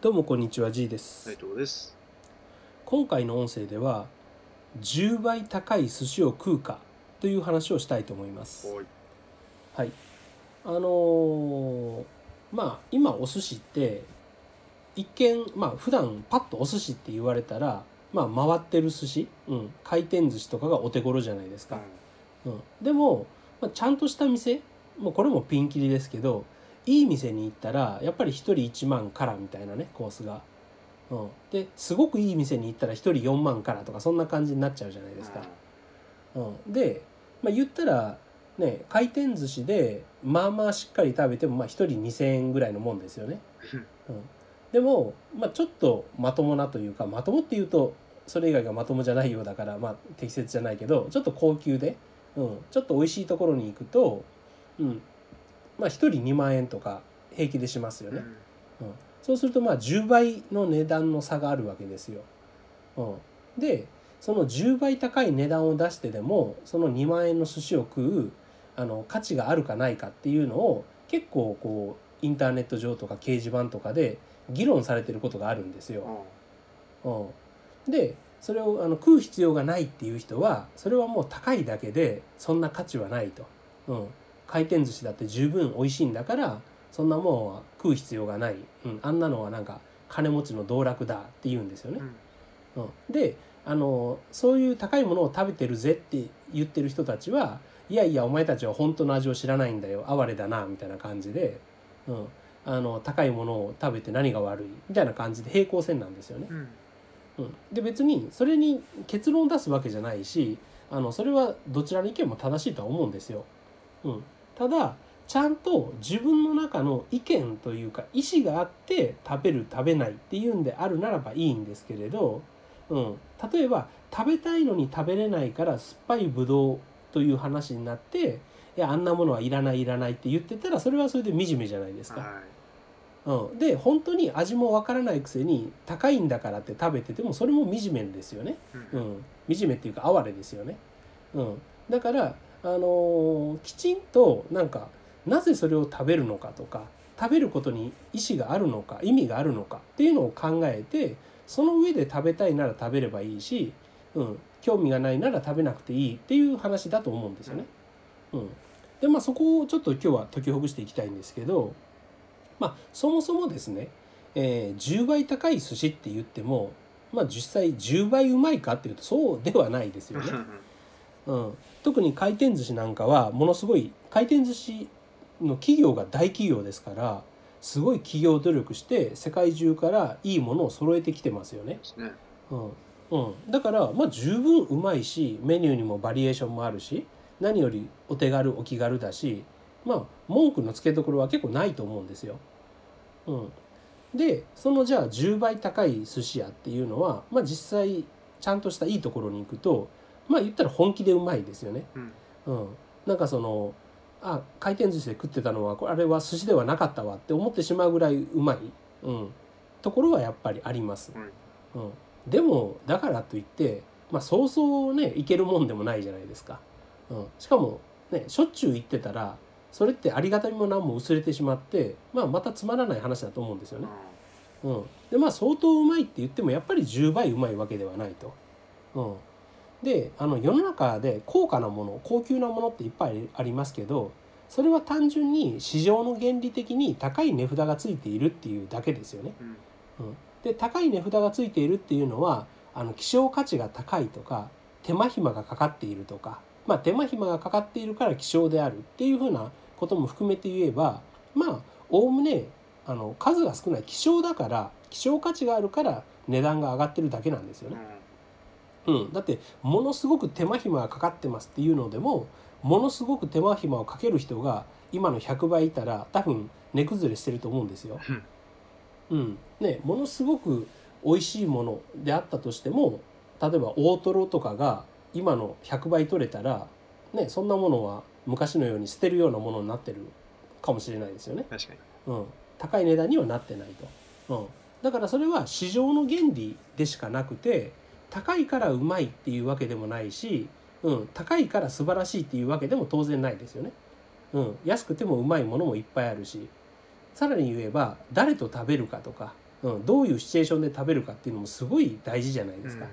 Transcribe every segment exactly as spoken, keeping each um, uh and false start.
どうもこんにちは、 G です。内藤です。今回の音声ではじゅうばい高い寿司を食うかという話をしたいと思います。はい。はい、あのー、まあ今お寿司って一見まあ普段パッとお寿司って言われたらまあ回ってる寿司、うん、回転寿司とかがお手頃じゃないですか。うんうん、でも、まあ、ちゃんとした店、もうこれもピンキリですけど。いい店に行ったらやっぱりひとりいちまんからみたいなねコースが、うん、ですごくいい店に行ったらひとりよんまんからとかそんな感じになっちゃうじゃないですか、うん、で、まあ、言ったらね回転寿司でまあまあしっかり食べてもまあひとりにせんえんぐらいのもんですよね、うん、でも、まあ、ちょっとまともなというかまともっていうとそれ以外がまともじゃないようだから、まあ、適切じゃないけどちょっと高級で、うん、ちょっと美味しいところに行くとうんまあ、ひとりにまんえんとか平気でしますよね、うんうん、そうするとまあじゅうばいの値段の差があるわけですよ、うん、でそのじゅうばい高い値段を出してでもそのにまんえんの寿司を食うあの価値があるかないかっていうのを結構こうインターネット上とか掲示板とかで議論されてることがあるんですよ、うんうん、でそれをあの食う必要がないっていう人はそれはもう高いだけでそんな価値はないと、うん回転寿司だって十分美味しいんだからそんなもんは食う必要がない、うん、あんなのはなんか金持ちの道楽だって言うんですよね、うんうん、であのそういう高いものを食べてるぜって言ってる人たちはいやいやお前たちは本当の味を知らないんだよ哀れだなみたいな感じで、うん、あの高いものを食べて何が悪いみたいな感じで平行線なんですよね、うんうん、で別にそれに結論を出すわけじゃないしあのそれはどちらの意見も正しいとは思うんですよ、うんただちゃんと自分の中の意見というか意思があって食べる食べないっていうんであるならばいいんですけれど、うん、例えば食べたいのに食べれないから酸っぱいブドウという話になっていやあんなものはいらないいらないって言ってたらそれはそれで惨めじゃないですか、はいうん、で本当に味もわからないくせに高いんだからって食べててもそれも惨めですよね、うん、惨めっていうか哀れですよね、うん、だからあのー、きちんとなんかなぜそれを食べるのかとか食べることに意思があるのか意味があるのかっていうのを考えてその上で食べたいなら食べればいいし、うん、興味がないなら食べなくていいっていう話だと思うんですよね、うん、でまあそこをちょっと今日は解きほぐしていきたいんですけど、まあ、そもそもですね、えー、じゅうばい高い寿司って言っても、まあ、実際じゅうばいうまいかっていうとそうではないですよねうん、特に回転寿司なんかはものすごい回転寿司の企業が大企業ですからすごい企業努力して世界中からいいものを揃えてきてますよね、うんうん、だからまあ十分うまいしメニューにもバリエーションもあるし何よりお手軽お気軽だしまあ文句のつけどころは結構ないと思うんですよ、うん、でそのじゃあじゅうばい高い寿司屋っていうのは、まあ、実際ちゃんとしたいいところに行くとまあ言ったら本気でうまいですよね、うんうん、なんかそのあ回転寿司で食ってたのはあれは寿司ではなかったわって思ってしまうぐらいうまい、うん、ところはやっぱりあります、うんうん、でもだからといって、まあ、そうそうねいけるもんでもないじゃないですか、うん、しかもねしょっちゅう行ってたらそれってありがたみも何も薄れてしまって、まあ、またつまらない話だと思うんですよね、うんでまあ、相当うまいって言ってもやっぱりじゅうばいうまいわけではないと、うんであの世の中で高価なもの高級なものっていっぱいありますけどそれは単純に市場の原理的に高い値札がついているっていうだけですよね、うんうん、で高い値札がついているっていうのはあの希少価値が高いとか手間暇がかかっているとか、まあ、手間暇がかかっているから希少であるっていうふうなことも含めて言えばまあおおむねあの数が少ない希少だから希少価値があるから値段が上がってるだけなんですよね、うんうん、だってものすごく手間暇がかかってますっていうのでもものすごく手間暇をかける人が今のひゃくばいいたら多分値崩れしてると思うんですよ、うんね、ものすごく美味しいものであったとしても例えば大トロとかが今のひゃくばい取れたら、ね、そんなものは昔のように捨てるようなものになってるかもしれないですよね確かに、うん、高い値段にはなってないと、うん、だからそれは市場の原理でしかなくて高いからうまいっていうわけでもないし、うん、高いから素晴らしいっていうわけでも当然ないですよね、うん、安くてもうまいものもいっぱいあるしさらに言えば誰と食べるかとかうん、どういうシチュエーションで食べるかっていうのもすごい大事じゃないですか、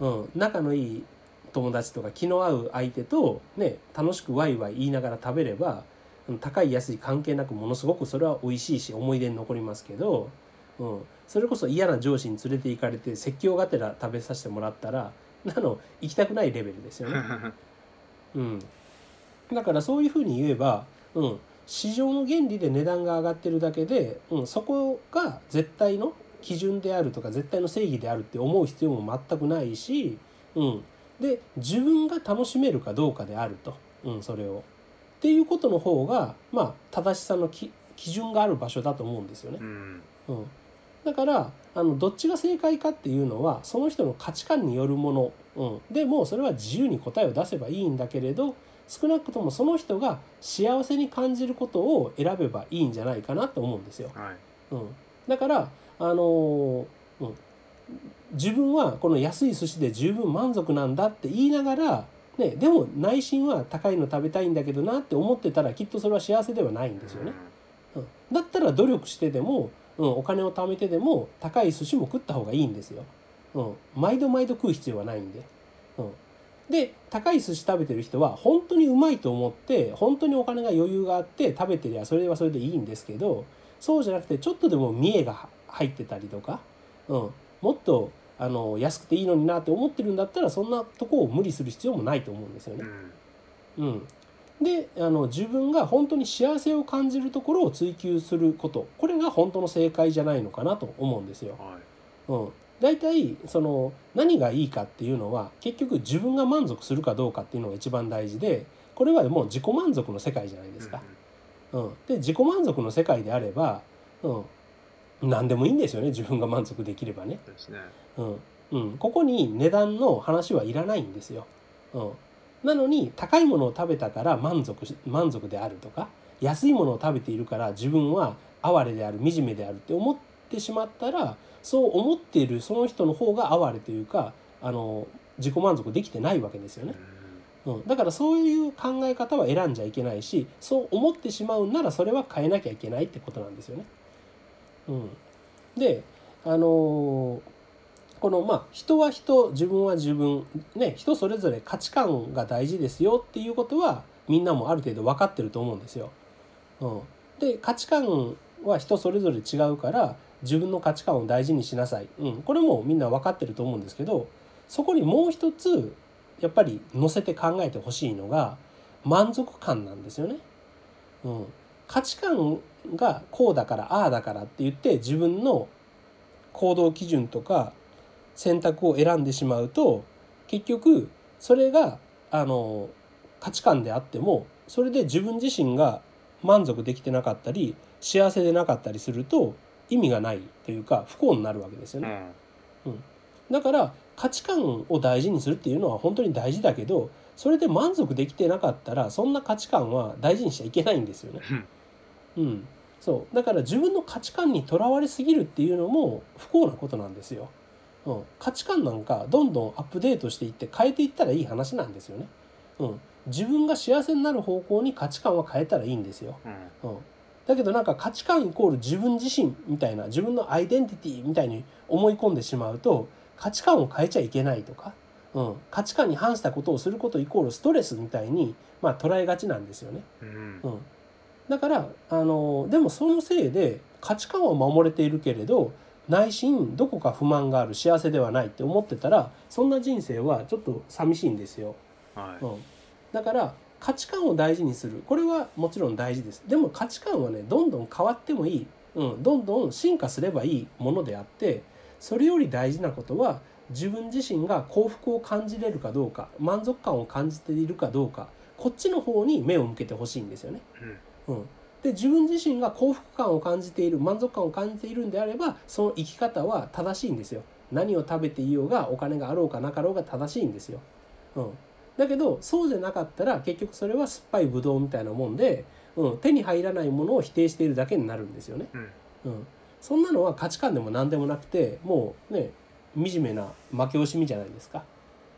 うんうん、仲のいい友達とか気の合う相手と、ね、楽しくワイワイ言いながら食べれば高い安い関係なくものすごくそれは美味しいし思い出に残りますけど、うん、それこそ嫌な上司に連れて行かれて説教がてら食べさせてもらったらなの行きたくないレベルですよね、うん、だからそういうふうに言えば、うん、市場の原理で値段が上がってるだけで、うん、そこが絶対の基準であるとか絶対の正義であるって思う必要も全くないし、うん、で自分が楽しめるかどうかであると、うん、それをっていうことの方が、まあ、正しさのき基準がある場所だと思うんですよね、うんうん、だからあのどっちが正解かっていうのはその人の価値観によるもの、うん、でもうそれは自由に答えを出せばいいんだけれど少なくともその人が幸せに感じることを選べばいいんじゃないかなと思うんですよ、はいうん、だから、あのーうん、自分はこの安い寿司で十分満足なんだって言いながらね、でも内心は高いの食べたいんだけどなって思ってたらきっとそれは幸せではないんですよね、うん、だったら努力してでも、うん、お金を貯めてでも高い寿司も食った方がいいんですよ、うん、毎度毎度食う必要はないんで、うん、で高い寿司食べてる人は本当にうまいと思って本当にお金が余裕があって食べてりゃそれはそれでいいんですけどそうじゃなくてちょっとでも見栄が入ってたりとか、うん、もっとあの安くていいのになって思ってるんだったらそんなとこを無理する必要もないと思うんですよね、うん、であの自分が本当に幸せを感じるところを追求することこれが本当の正解じゃないのかなと思うんですよ、うん、だいたいその何がいいかっていうのは結局自分が満足するかどうかっていうのが一番大事でこれはもう自己満足の世界じゃないですか、うん、で自己満足の世界であれば、うん何でもいいんですよね自分が満足できればね、うんうん、ここに値段の話はいらないんですよ、うん、なのに高いものを食べたから満足し、満足であるとか安いものを食べているから自分は哀れである惨めであるって思ってしまったらそう思っているその人の方が哀れというかあの自己満足できてないわけですよね、うん、だからそういう考え方は選んじゃいけないしそう思ってしまうならそれは変えなきゃいけないってことなんですよねうん、で、あのー、このまあ人は人自分は自分、ね、人それぞれ価値観が大事ですよっていうことはみんなもある程度分かってると思うんですよ、うん、で価値観は人それぞれ違うから自分の価値観を大事にしなさい、うん、これもみんな分かってると思うんですけどそこにもう一つやっぱり乗せて考えてほしいのが満足感なんですよね、うん、価値観がこうだからああだからって言って自分の行動基準とか選択を選んでしまうと結局それがあの価値観であってもそれで自分自身が満足できてなかったり幸せでなかったりすると意味がないというか不幸になるわけですよね、うん、だから価値観を大事にするっていうのは本当に大事だけどそれで満足できてなかったらそんな価値観は大事にしちゃいけないんですよねうん、そうだから自分の価値観にとらわれすぎるっていうのも不幸なことなんですよ、うん、価値観なんかどんどんアップデートしていって変えていったらいい話なんですよね、うん、自分が幸せになる方向に価値観は変えたらいいんですよ、うんうん、だけどなんか価値観イコール自分自身みたいな自分のアイデンティティみたいに思い込んでしまうと価値観を変えちゃいけないとか、うん、価値観に反したことをすることイコールストレスみたいに、まあ、捉えがちなんですよね、うんうんだからあのでもそのせいで価値観は守れているけれど内心どこか不満がある幸せではないって思ってたらそんな人生はちょっと寂しいんですよ、はいうん、だから価値観を大事にするこれはもちろん大事ですでも価値観はねどんどん変わってもいい、うん、どんどん進化すればいいものであってそれより大事なことは自分自身が幸福を感じれるかどうか満足感を感じているかどうかこっちの方に目を向けてほしいんですよね、うんうん、で自分自身が幸福感を感じている満足感を感じているんであればその生き方は正しいんですよ何を食べていようがお金があろうかなかろうが正しいんですよ、うん、だけどそうじゃなかったら結局それは酸っぱいブドウみたいなもんで、うん、手に入らないものを否定しているだけになるんですよね、うんうん、そんなのは価値観でも何でもなくてもうね惨めな負け惜しみじゃないですか、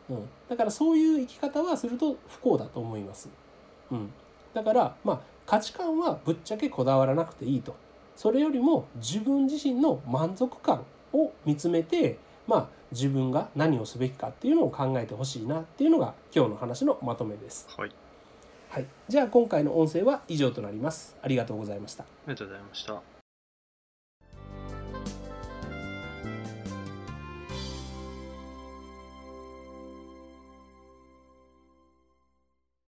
うん、だからそういう生き方はすると不幸だと思います、うん、だからまあ価値観はぶっちゃけこだわらなくていいと、それよりも自分自身の満足感を見つめて、まあ、自分が何をすべきかっていうのを考えてほしいなっていうのが今日の話のまとめです、はいはい、じゃあ今回の音声は以上となります。ありがとうございました。ありがとうございました。